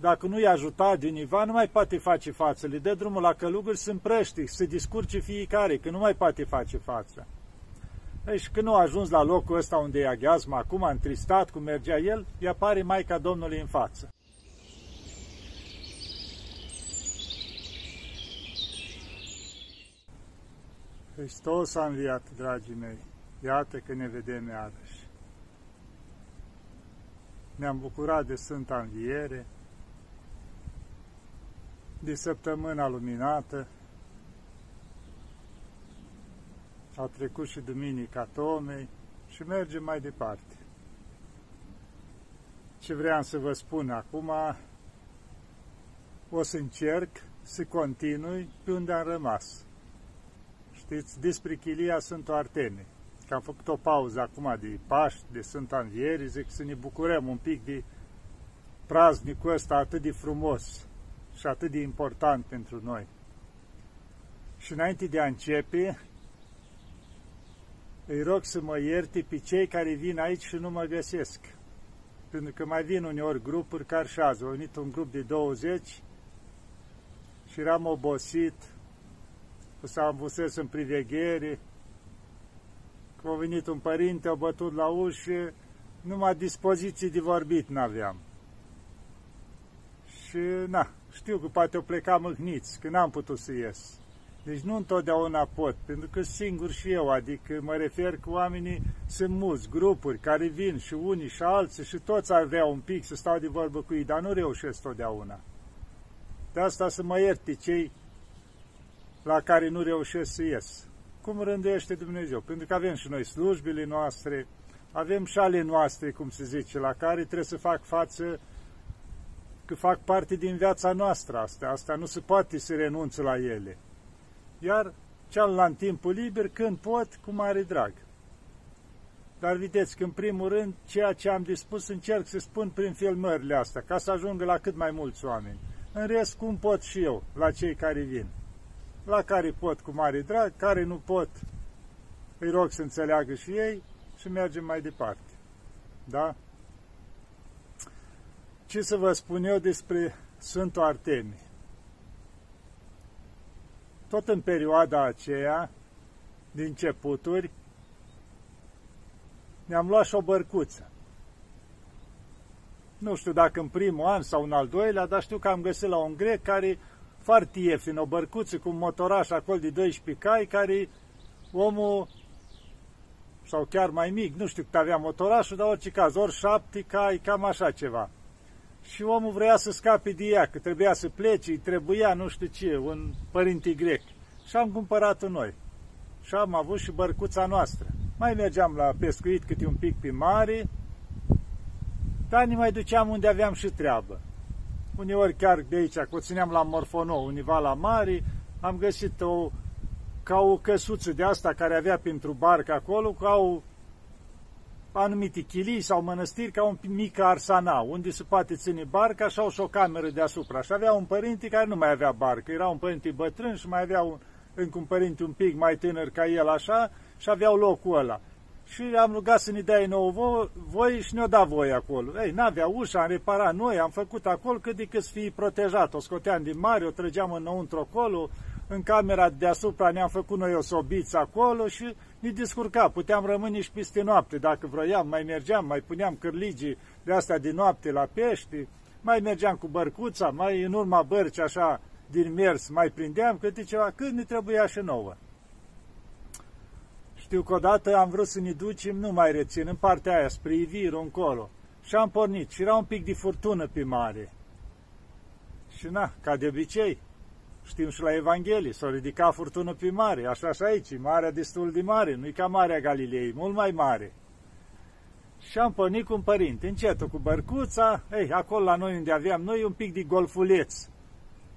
Dacă nu-i ajuta cineva, nu mai poate face față. Le dă drumul la călugări, se împrăște, se discurce fiecare, că nu mai poate face față. Deci când nu a ajuns la locul ăsta unde e aghiazma, acum, întristat cum mergea el, îi apare Maica Domnului în față. Hristos a înviat, dragii mei, iată că ne vedem iarăși. Ne-am bucurat de Sfânta Înviere, de săptămâna luminată, a trecut și Duminica Tomei și mergem mai departe. Ce vreau să vă spun acum, o să încerc să continui pe unde am rămas. Știți, despre chilia Sfântul Artemie, că am făcut o pauză acum de Paști, de Sfânta Înviere, zic să ne bucurăm un pic de praznicul ăsta atât de frumos și atât de important pentru noi. Și înainte de a începe, îi rog să mă ierte pe cei care vin aici și nu mă găsesc. Pentru că mai vin uneori grupuri, care și azi. A venit un grup de 20 și eram obosit, că s-a ambusesc în priveghere, că a venit un părinte, a bătut la ușă, numai dispoziții de vorbit n-aveam. Și, na, știu că poate o pleca mâhniți, că n-am putut să ies. Deci nu întotdeauna pot, pentru că singur și eu, adică mă refer că oamenii sunt mulți, grupuri care vin și unii și alții și toți ar vrea un pic să stau de vorbă cu ei, dar nu reușesc totdeauna. De asta să mă ierte cei la care nu reușesc să ies. Cum rânduiește Dumnezeu? Pentru că avem și noi slujbile noastre, avem și ale noastre, cum se zice, la care trebuie să fac față, că fac parte din viața noastră asta nu se poate să renunță la ele. Iar cealaltă în timpul liber, când pot, cu mare drag. Dar vedeți că, în primul rând, ceea ce am dispus încerc să spun prin filmările astea, ca să ajungă la cât mai mulți oameni. În rest, cum pot și eu, la cei care vin. La care pot, cu mare drag, care nu pot, îi rog să înțeleagă și ei și mergem mai departe. Da? Ce să vă spun eu despre Sfântul Artemie? Tot în perioada aceea, din începuturi, ne-am luat și o bărcuță. Nu știu dacă în primul an sau în al doilea, dar știu că am găsit la un grec care foarte ieftin, o bărcuță cu un motoraș acolo de 12 cai, care omul, sau chiar mai mic, nu știu cât avea motorașul, dar orice caz, ori 7 cai, cam așa ceva. Și omul vrea să scape de ea, că trebuia să plece, îi trebuia nu știu ce, un părinte grec. Și am cumpărat-o noi. Și am avut și bărcuța noastră. Mai mergeam la pescuit câte un pic pe mare, dar ne mai duceam unde aveam și treabă. Uneori chiar de aici, că o țineam la Morfonou, univa la mare, am găsit o, ca o căsuță de asta care avea pentru barcă acolo, ca o anumite chilii sau mănăstiri ca un mic arsanal, unde se poate ține barca, așa și o cameră deasupra. Și avea un părinte care nu mai avea barcă, era un părinte bătrân și mai avea încă un părinte un pic mai tânăr ca el așa și aveau locul ăla. Și am rugat să ne dea nouă voi și ne-o da voi acolo. Ei, n-avea ușa, am reparat noi, am făcut acolo cât de cât să fie protejat. O scoteam din mare, o trăgeam înăuntru acolo, în camera deasupra ne-am făcut noi o sobiță acolo și ne descurca, puteam rămâne și peste noapte, dacă vroiam, mai mergeam, mai puneam cârligii de astea de noapte la pești, mai mergeam cu bărcuța, mai în urma bărci așa din mers, mai prindeam câte ceva, cât ne trebuia și nouă. Știu că odată am vrut să ne ducem, nu mai rețin, în partea aia, spre Iviru, încolo. Și am pornit și era un pic de furtună pe mare. Și na, ca de obicei, știm și la Evanghelie, s-a ridicat furtună pe mare, așa și aici, marea destul de mare, nu-i ca Marea Galilei, mult mai mare. Și am pornit cu un părinte, încetul cu bărcuța, ei, acolo la noi unde aveam noi un pic de golfuleț.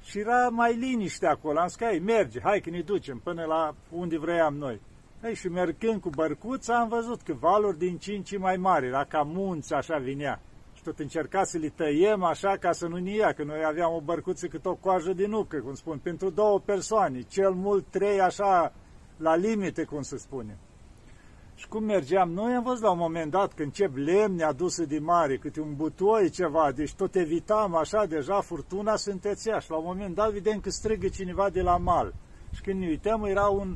Și era mai liniște acolo, am zis că, ei, merge, hai că ne ducem până la unde vroiam noi. Ei, și mergând cu bărcuța am văzut că valuri din cinci mai mari, la ca munți așa vinea. Tot încerca să le tăiem așa ca să nu ne ia, că noi aveam o bărcuță cât o coajă din nucă, cum spun, pentru două persoane, cel mult trei așa la limite, cum se spune. Și cum mergeam noi, am văzut la un moment dat când încep lemne aduse din mare, câte un butoi, ceva, deci tot evitam așa, deja furtuna se întețea. Și la un moment dat vedem că strigă cineva de la mal. Și când ne uităm, era un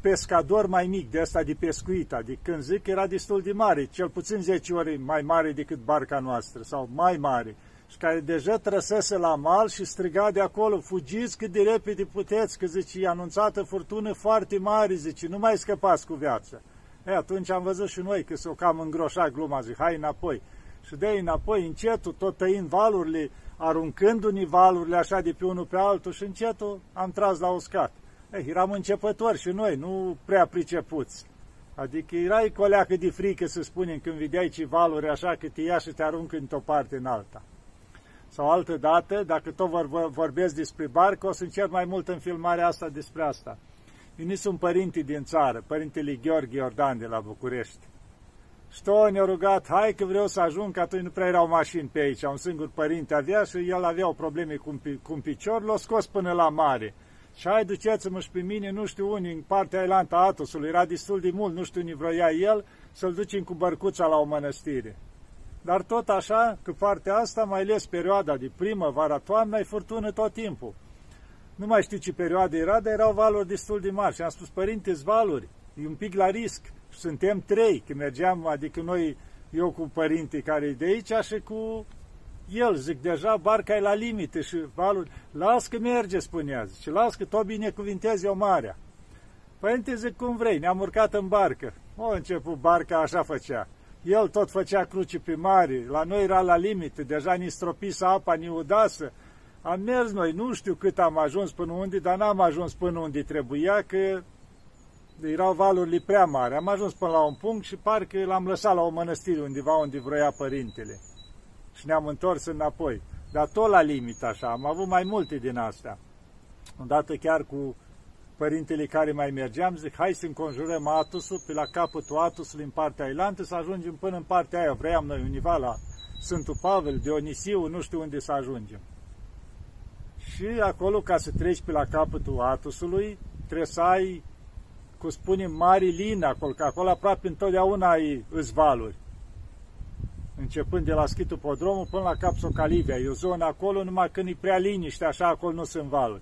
pescador mai mic de asta de pescuit, adică când zic era destul de mare, cel puțin 10 ori mai mare decât barca noastră, sau mai mare, și care deja trăsese la mal și striga de acolo, fugiți cât de repede puteți, că zice, e anunțată furtună foarte mare, zice, nu mai scăpați cu viața. E, atunci am văzut și noi că s-o cam îngroșat gluma, zic, hai înapoi. Și de înapoi, încetul, tot tăind valurile, aruncându-ne valurile așa de pe unul pe altul și încetul am tras la uscat. Eram începători și noi, nu prea pricepuți. Adică erai cu o leacă de frică, să spunem, când vedeai ce valuri așa, că te ia și te aruncă într-o parte în alta. Sau altă dată, dacă tot vorbesc despre barcă, o să încerc mai mult în filmarea asta despre asta. Veniți un părinte din țară, Părintele Gheorghe Iordan de la București. Și tot ne-a rugat, hai că vreau să ajung, că atunci nu prea erau mașini pe aici. Un singur părinte avea și el avea o problemă cu un picior, l-a scos până la mare. Și hai, duceți-mă și pe mine, nu știu unii, în partea ailantă a Athosului, era destul de mult, nu știu unii vroia el, să-l ducem cu bărcuța la o mănăstire. Dar tot așa, că partea asta, mai ales perioada de primăvara, toamnă, e furtună tot timpul. Nu mai știu ce perioadă era, dar erau valuri destul de mari. Și am spus, părinte-s valuri, e un pic la risc. Suntem trei, că mergeam, adică noi, eu cu părinții care e de aici și cu... El, zic, deja barca e la limite și valul, las că merge, spunea, zice, las că tot binecuvintez eu marea. Părinte, zic, cum vrei, ne-am urcat în barcă. O, început barca, așa făcea. El tot făcea cruci pe mare, la noi era la limite, deja ni stropisa apa, ni udasă. Am mers noi, nu știu cât am ajuns până unde, dar n-am ajuns până unde trebuia, că erau valurile prea mari. Am ajuns până la un punct și parcă l-am lăsat la o mănăstire undeva unde vroia părintele. Și ne-am întors înapoi, dar tot la limit așa, am avut mai multe din astea. Odată chiar cu părintele care mai mergeam, zic, hai să înconjurăm Athosul, pe la capătul Athosului în partea ailantă, să ajungem până în partea aia, vream noi univa la Sfântul Pavel, Dionisiu, nu știu unde să ajungem. Și acolo, ca să treci pe la capătul Athosului, trebuie să ai, cum spunem, mari linii acolo, că acolo aproape întotdeauna ai valuri. Începând de la Schitul Prodromu până la Capsocalivia. E o zonă acolo, numai când e prea liniște, așa, acolo nu sunt valuri.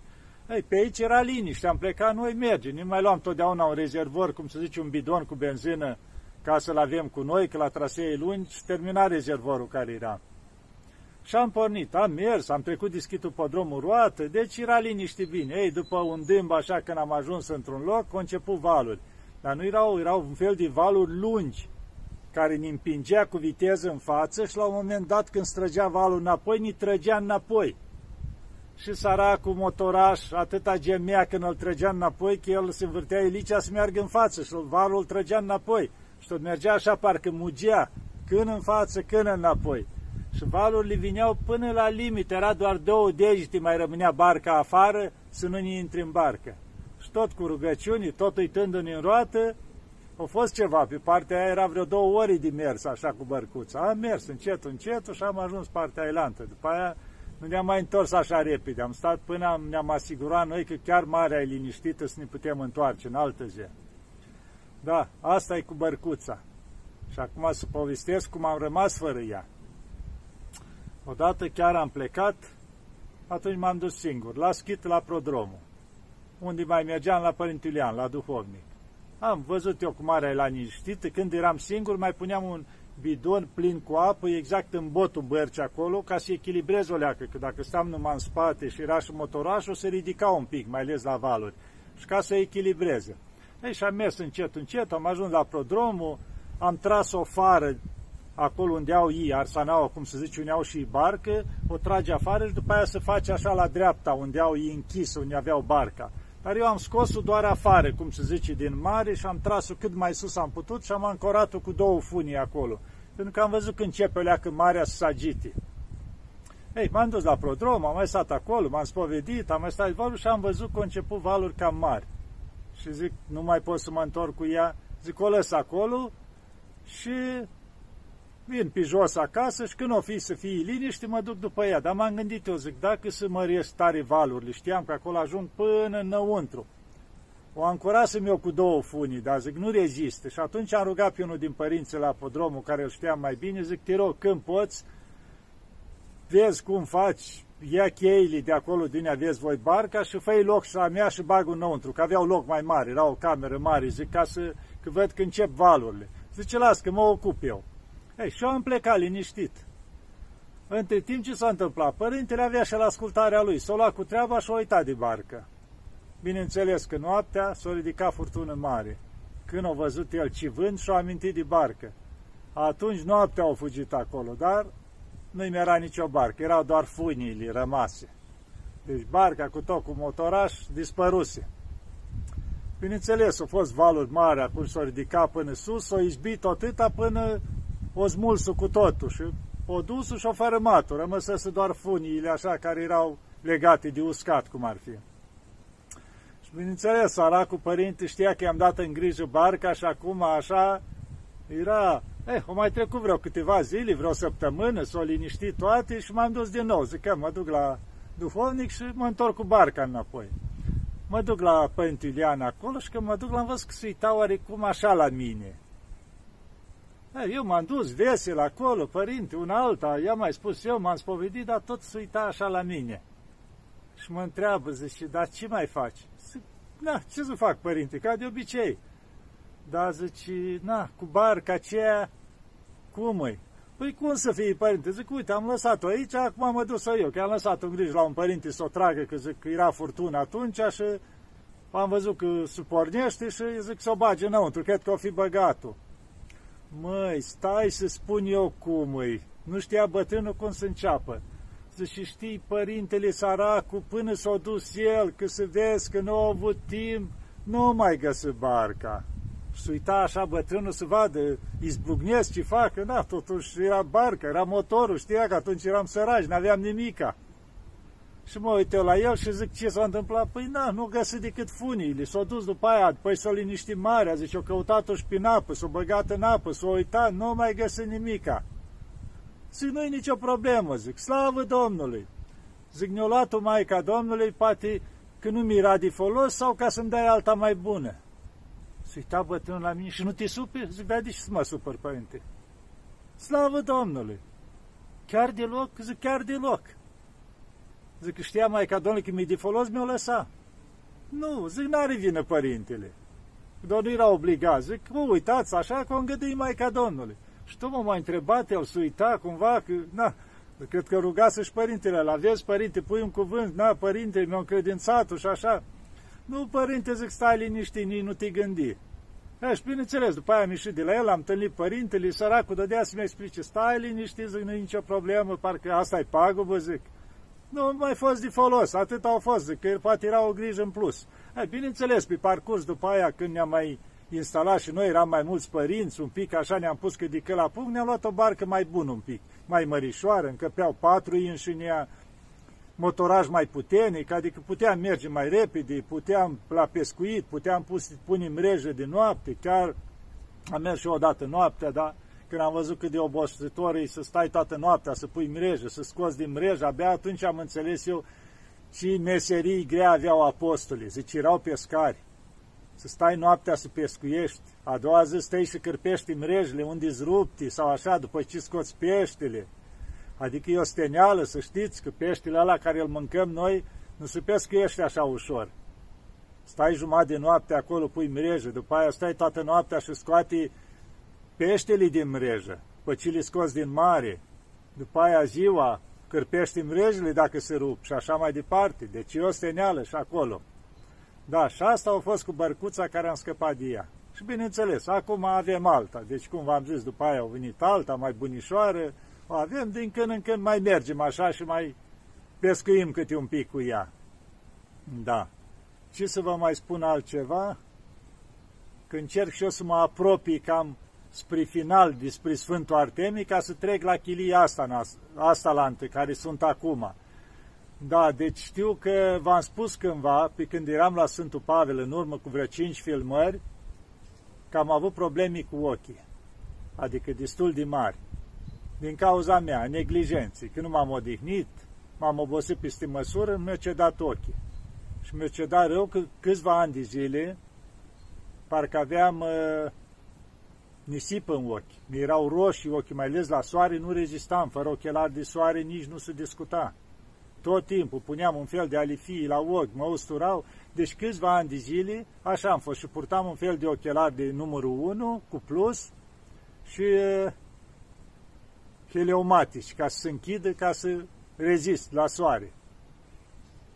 Ei, pe aici era liniște, am plecat, noi mergem. Nu mai luam totdeauna un rezervor, cum să zice, un bidon cu benzină, ca să-l avem cu noi, că la trasee lungi termina rezervorul care era. Și am pornit, am mers, am trecut de Schitul Prodromu roată, deci era liniște bine. Ei, după un dâmb, așa, când am ajuns într-un loc, au început valuri. Dar nu erau un fel de valuri lungi, care ne împingea cu viteză în față și la un moment dat când străgea valul înapoi, ne trăgea înapoi. Și săracul motoraș atâta gemea când îl trăgea înapoi că el se învârtea elicea să meargă în față și valul îl trăgea înapoi. Și tot mergea așa, parcă mugea, când în față, când înapoi. Și valurile vineau până la limite, era doar 2 degete, mai rămânea barca afară să nu ne intre în barcă. Și tot cu rugăciuni, tot uitându-ne în roată, a fost ceva, pe partea aia era vreo 2 ore de mers, așa, cu bărcuța. Am mers încet, încet și am ajuns partea ailantă. După aia nu ne-am mai întors așa repede. Am stat până ne-am asigurat noi că chiar marea e liniștită să ne putem întoarce în altă zi. Da, asta e cu bărcuța. Și acum să povestesc cum am rămas fără ea. Odată chiar am plecat, atunci m-am dus singur, la Schit, la Prodromu, unde mai mergeam la Părintele Iulian, la duhovnic. Am văzut eu cu marea la liniștită, când eram singur mai puneam un bidon plin cu apă exact în botul bărcii acolo ca să echilibrez o leacă, că dacă stam numai în spate și era și motorașul, se ridica un pic, mai ales la valuri, și ca să echilibreze. Ei, și am mers încet, încet, am ajuns la Prodromu, am tras o fară acolo unde au ei, arsanaua, cum se zice, unde au și barcă, o trage afară și după aia se face așa la dreapta, unde au ei închis, unde aveau barca. Dar eu am scos-o doar afară, cum se zice, din mare și am tras-o cât mai sus am putut și am ancorat-o cu 2 funii acolo. Pentru că am văzut că începe o leacă marea să se agite. Ei, m-am dus la Prodrom, am mai stat acolo, m-am spovedit, am mai stat valul și am văzut că au început valuri cam mari. Și zic, nu mai pot să mă întorc cu ea. Zic, o lăs acolo și vin pe jos acasă și când o fi să fie liniște, mă duc după ea. Dar m-am gândit eu, zic, dacă se măresc tare valurile, știam că acolo ajung până înăuntru. O ancorasem eu cu două funii, dar zic, nu rezistă. Și atunci am rugat pe unul din părinții la podromul, care îl știam mai bine, zic, te rog, când poți, vezi cum faci, ia cheile de acolo, din aveți voi barca și fă-i loc și la mea și bag-o înăuntru, că aveau loc mai mare, era o cameră mare, zic, ca să că văd că încep valurile. Zice, las că mă ocup eu. Ei, și eu am plecat liniștit. Între timp ce s-a întâmplat? Părintele avea și la ascultarea lui, s-o lua cu treaba și o uita de barcă. Bineînțeles că noaptea s-a ridicat furtună mare. Când a văzut el ci vânt, și-a amintit de barcă. Atunci noaptea au fugit acolo, dar nu-i era nicio barcă, erau doar funiile rămase. Deci barca cu tot cu motoraș dispăruse. Bineînțeles, au fost valuri mari, acum s-a ridicat până sus, s-a izbit atâta până o smulsul cu totul și o dus și o fărâmat-o, rămăsese doar funiile așa care erau legate de uscat, cum ar fi. Și bineînțeles, săracul părinte știa că i-am dat în grijă barca și acum așa era... Au mai trecut vreo câteva zile, vreo săptămână, s-au liniștit toate și m-am dus din nou. Zic că mă duc la duhovnic și mă întorc cu barca înapoi. Mă duc la Părintele Iulian acolo și când mă duc l-am văzut că se uita oarecum așa la mine. Eu m-am dus vesel acolo, părinte, una alta, i-am mai spus eu, m-am spovedit, dar tot se uita așa la mine. Și mă întreabă, zice, dar ce mai faci? Zic, na, ce să fac, părinte, ca de obicei. Dar zice, na, cu barca aceea, cum e? Păi cum să fie, părinte? Zic, uite, am lăsat-o aici, acum mă dus eu, că am lăsat-o în grijă la un părinte să o tragă, că zic, era furtună atunci și am văzut că se pornește și zic, să o bage înăuntru, cred că o fi băgat-o. Măi, stai să spun eu cum e. Nu știa bătrânul cum să înceapă. Și știi, părintele săracu, până s-a dus el, că se vezi că nu a avut timp, nu mai găsă barca. Și uita așa bătrânul să vadă, izbucnesc ce fac, că da, totuși era barca, era motorul, știa că atunci eram săraci, n-aveam nimica. Și mă uit eu la el și zic, ce s-a întâmplat? Păi na, nu găsă decât funiile, s-a dus după aia, păi s-a liniștit marea, zice, o căutat-o și prin apă, s-a băgat în apă, s-a uitat, nu mai găsă nimica. Zic, nu-i nicio problemă, zic, slavă Domnului. Zic, ne-o luat-o Maica Domnului, poate că nu mi-era de folos sau ca să-mi dai alta mai bună. S-a uitat bătrânul la mine și nu te superi? Zic, da, de ce să mă supăr, părinte? Slavă Domnului! Chiar deloc? Zic, chiar deloc. Zic, că știa Maica Domnului că mi-e de folos, mi-o lăsa. Nu, zic, n-are vină, părintele. Doar nu era obligat. Zic, mă, uitați așa că o îngădui Maica Domnului. Și tu m-a mai întrebat, el se uita cumva, că, na, cred că ruga să-și părintele, la vezi, părinte, pui un cuvânt, na, părinte, mi-a încredințat-o și așa. Nu, părinte, zic, stai liniștit, nici nu te gândi. E, și bineînțeles, după aia am ieșit de la el, am întâlnit părintele, săracul dădea să-mi explice, stai liniștit, zic, nu e nicio problemă, parcă asta e pagubă, zic. Nu mai fost de folos, atât au fost, zic, că poate era o grijă în plus. E, bineînțeles, pe parcurs, după aia, când ne-am mai instalat și noi, eram mai mulți părinți, un pic așa ne-am pus că de că la punct, ne-am luat o barcă mai bună un pic, mai mărișoară, încăpeau 4 înșinea, motoraj mai puternic, adică puteam merge mai repede, puteam la pescuit, puteam pune mreje de noapte, chiar am mers și eu odată noaptea, da? Când am văzut cât de obositor e să stai toată noaptea, să pui mreje, să scoți din mreje, abia atunci am înțeles eu ce meserii grea aveau apostolii, zici, erau pescari. Să stai noaptea să pescuiești, a doua zi stai și cârpești mrejele unde-s rupti sau așa, după ce scoți peștele. Adică e o steneală, să știți că peștele ăla care îl mâncăm noi nu se pescuiește așa ușor. Stai jumătate de noapte acolo, pui mreje, după aia stai toată noaptea și scoate peștele din mrejă, după ce le scoți din mare, după aia ziua cârpești mrejele dacă se rup și așa mai departe. Deci e o steneală și acolo. Da, și asta a fost cu bărcuța care am scăpat de ea. Și bineînțeles, acum avem alta. Deci, cum v-am zis, după aia au venit alta, mai bunișoară. O avem din când în când, mai mergem așa și mai pescuim câte un pic cu ea. Da. Ce să vă mai spun altceva? Că încerc și eu să mă apropii cam spre final, despre Sfântul Artemie, ca să trec la chilia asta la întâi, care sunt acum. Da, deci știu că v-am spus cândva, pe când eram la Sfântul Pavel, în urmă cu vreo 5 filmări, că am avut probleme cu ochii, adică destul de mari, din cauza mea, neglijenței, că nu m-am odihnit, m-am obosit peste măsură, mi-a cedat ochii. Și mi-a cedat rău că câțiva ani de zile parcă aveam nisip în ochi, mi erau roșii ochii, mai ales la soare, nu rezistam, fără ochelari de soare nici nu se discuta. Tot timpul puneam un fel de alifii la ochi, mă usturau, deci câțiva ani de zile, așa am fost și purtam un fel de ochelari de numărul 1 cu plus și heleumatici, ca să se închidă, ca să rezist la soare.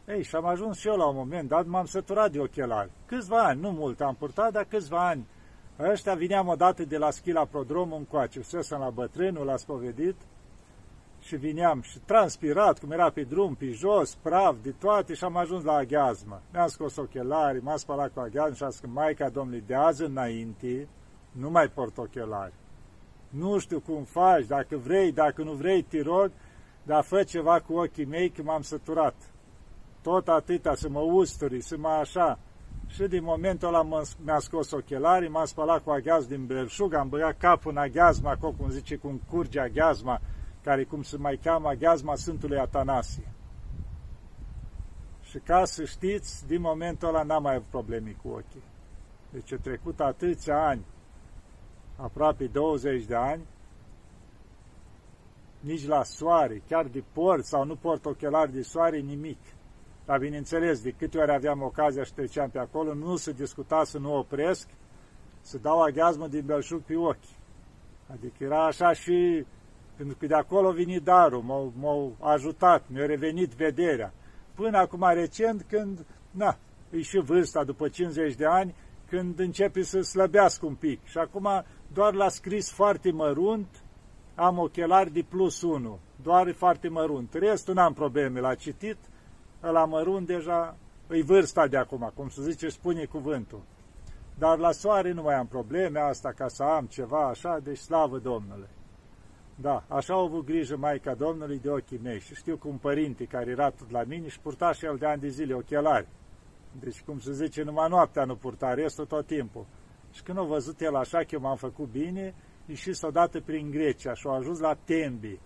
Ei, și am ajuns și eu la un moment dat, m-am săturat de ochelari. Câțiva ani, nu mult am purtat, dar câțiva ani. Ăștia vineam odată de la Schitul Prodromu încoace, fusesem la bătrânul, la spovedit și vineam și transpirat, cum era pe drum, pe jos, praf, de toate și am ajuns la aghiazmă. Mi-am scos ochelarii, m-am spălat cu aghiazmă și am zis, Maica Domnului, de azi înainte nu mai port ochelari. Nu știu cum faci, dacă vrei, dacă nu vrei, te rog, dar fă ceva cu ochii mei că m-am săturat. Tot atâta, să mă usturi, să mă așa. Și din momentul ăla mi-a scos ochelarii, m-a spălat cu aghiazmă din belșug, am băgat capul în aghiazmă, acolo cum zice, cum curge aghiazma, care cum se mai cheamă aghiazma Sfântului Atanasie. Și ca să știți, din momentul ăla n-am mai avut probleme cu ochii. Deci a trecut atâția ani, aproape 20 de ani, nici la soare, chiar de port sau nu port ochelari de soare, nimic. Dar bineînțeles, de câte ori aveam ocazia și treceam pe acolo, nu se discuta să nu opresc, să dau aghiazmă din belșug pe ochi. Adică era așa și, pentru că de acolo a venit darul, m-au ajutat, mi-a revenit vederea. Până acum recent, când, na, e și vârsta, după 50 de ani, când începe să slăbească un pic. Și acum doar la scris foarte mărunt, am ochelari de plus 1, doar foarte mărunt. Restul n-am probleme, la citit, la mărunt deja îi vârsta de acum, cum se zice, spune cuvântul. Dar la soare nu mai am probleme, asta ca să am ceva așa, deci slavă Domnului. Da, așa au avut grijă Maica Domnului de ochii mei și știu că un părinte care era tot la mine și purta și el de ani de zile ochelari. Deci, cum se zice, numai noaptea nu purta, restul tot timpul. Și când au văzut el așa că eu m-am făcut bine, ieșis odată prin Grecia și au ajuns la Tembi.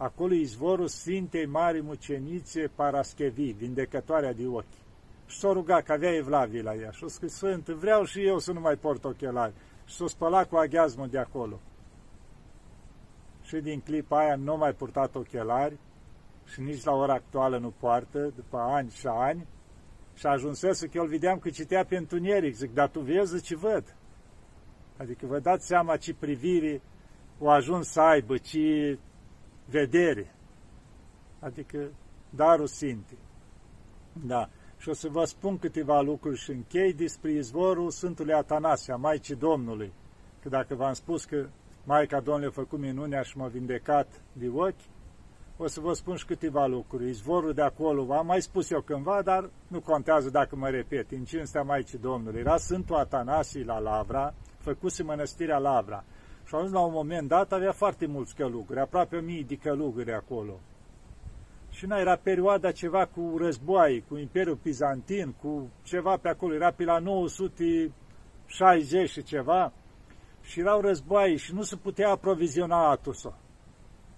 Acolo izvorul Sfintei Mari Mucenițe Paraschevi, vindecătoarea de ochi. Și s-o ruga că avea evlavii la ea. Și-o scris, Sfânt, vreau și eu să nu mai port ochelari. Și s-o spăla cu aghiazmul de acolo. Și din clipa aia nu mai purtat ochelari și nici la ora actuală nu poartă, după ani și ani. Și ajunsese că eu îl vedeam că citea pe întuneric. Zic, dar tu vezi ce văd. Adică vă dați seama ce privire o ajuns să aibă, ce vedere, adică darul Sfintei. Da. Și o să vă spun câteva lucruri și închei despre izvorul Sfântului Atanasie, a Maicii Domnului. Că dacă v-am spus că Maica Domnului a făcut minunea și m-a vindecat de ochi, o să vă spun și câteva lucruri. Izvorul de acolo, v-am mai spus eu cândva, dar nu contează dacă mă repet, în cinstea Maicii Domnului. Era Sfântul Atanasie la Lavra, făcuse Mănăstirea Lavra. Și ajuns la un moment dat, avea foarte mulți călugări, aproape 1000 de călugări acolo. Și na, era perioada ceva cu războaie, cu Imperiul Bizantin, cu ceva pe acolo, era pe la 960 și ceva, și erau războaie și nu se putea aproviziona Athosul.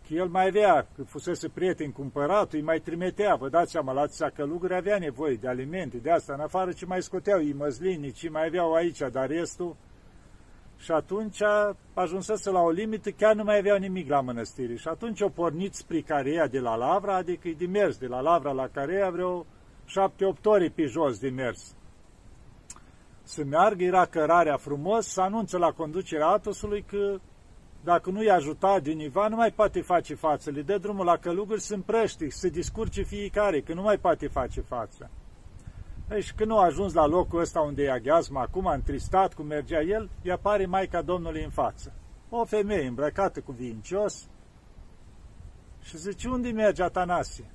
Că el mai avea, că fusese prieten cu împăratul, îi mai trimitea, vă dați seama, la atâția călugări avea nevoie de alimente, de asta, în afară ce mai scoteau, ei măslinii, ce mai aveau aici, dar restul. Și atunci ajunsese la o limită, chiar nu mai aveau nimic la mănăstire. Și atunci au pornit spre Carea de la Lavra, adică e de mers de la Lavra la Carea, vreo 7-8 ore pe jos de mers. Să meargă, era cărarea frumos, să anunță la conducerea Athosului că dacă nu-i ajuta de univa, nu mai poate face față. Le dă drumul la călugări, sunt prăști, se discurce fiecare, că nu mai poate face față. Ei, și când a ajuns la locul ăsta unde e aghiazma, acum întristat cum mergea el, îi apare Maica Domnului în față. O femeie îmbrăcată cu vincios și zice, unde mergi, Atanasie?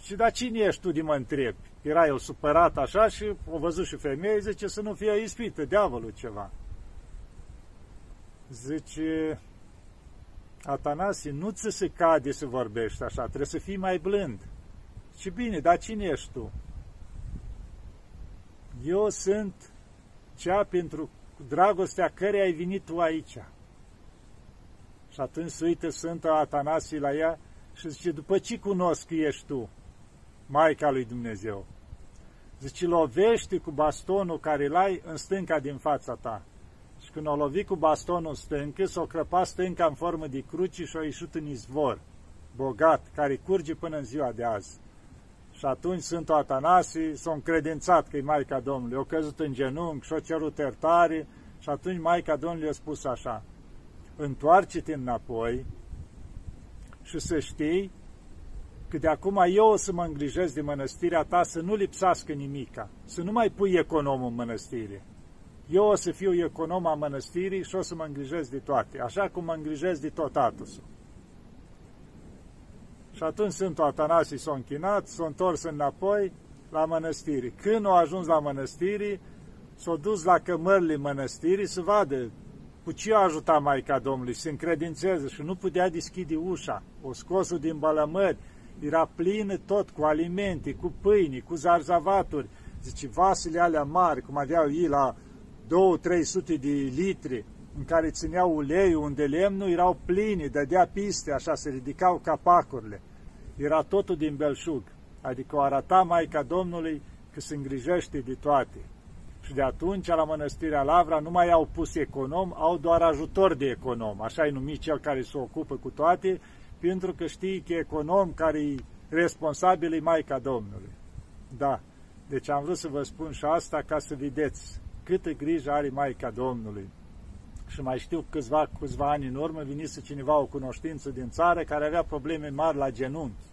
Și da, cine ești tu de mă întrebi? Era el supărat așa și o văzut și femeie, zice, să nu fie ispită, diavolul ceva. Zice, Atanasie, nu ți se cade să vorbești așa, trebuie să fii mai blând. Și bine, dar cine ești tu? Eu sunt cea pentru dragostea căreia ai venit tu aici. Și atunci se uită Sfânta Atanasie la ea și zice, după ce cunosc că ești tu, Maica lui Dumnezeu? Zice, lovește cu bastonul care l-ai în stânca din fața ta. Și când o lovi cu bastonul stâncă, s-o crăpa stânca în formă de cruci și o ieșit în izvor, bogat, care curge până în ziua de azi. Și atunci Sfântul Atanasie s-a încredințat că e Maica Domnului, o căzut în genunchi și o cerut iertare și atunci Maica Domnului a spus așa: întoarce-te înapoi și să știi că de acum eu o să mă îngrijesc de mănăstirea ta să nu lipsească nimica, să nu mai pui economul în mănăstire. Eu o să fiu econom a mănăstirii și o să mă îngrijesc de toate, așa cum mă îngrijesc de tot Athosul. Și atunci Sfântul Atanasie s-a închinat, s-a întors înapoi la mănăstire. Când a ajuns la mănăstire, s-a dus la cămările mănăstirii să vadă cu ce a ajutat Maica Domnului, să încredințeze și nu putea deschide ușa. O scos din bălămări, era plină tot cu alimente, cu pâini, cu zarzavaturi. Zice, vasele alea mari, cum aveau ei la 200-300 de litri, în care țineau uleiul, unde lemnul, erau plini, dădea piste, așa, se ridicau capacurile. Era totul din belșug, adică o arăta Maica Domnului că se îngrijește de toate. Și de atunci, la Mănăstirea Lavra, nu mai au pus econom, au doar ajutor de econom, așa-i numit cel care se ocupă cu toate, pentru că știi că econom care e responsabil e Maica Domnului. Da, deci am vrut să vă spun și asta ca să vedeți câtă grijă are Maica Domnului. Și mai știu câțiva ani în urmă venise cineva, o cunoștință din țară, care avea probleme mari la genunchi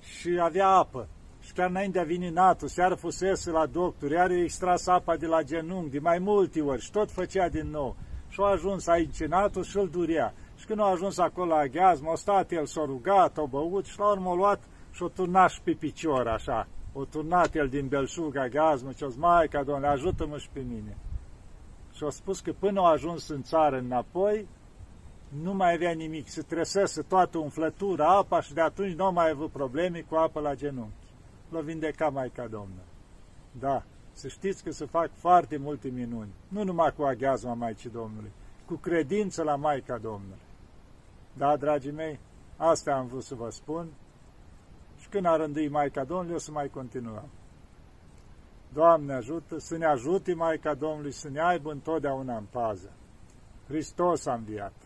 și avea apă. Și chiar înainte a venit NATO, seară fusese la doctor, iar i-a extras apa de la genunchi de mai multe ori și tot făcea din nou. Și a ajuns aici în NATO și îl durea. Și când a ajuns acolo la gheazmă, a stat el, s-a rugat, a băut și la urmă a luat și o turnat și pe picior, așa. O turnat el din belșuga gheazmă și a zis, Maica Domnule, ajută-mă și pe mine. Și a spus că până a ajuns în țară înapoi, nu mai avea nimic, se tresese toată umflătura, apa și de atunci nu mai avut probleme cu apă la genunchi. L-a vindecat Maica Domnului. Da, să știți că se fac foarte multe minuni, nu numai cu aghiazma Maicii Domnului, cu credință la Maica Domnului. Da, dragii mei, asta am vrut să vă spun și când a rândui Maica Domnului o să mai continuăm. Doamne ajută, să ne ajute Maica Domnului, să ne aibă întotdeauna în pază. Hristos a înviat!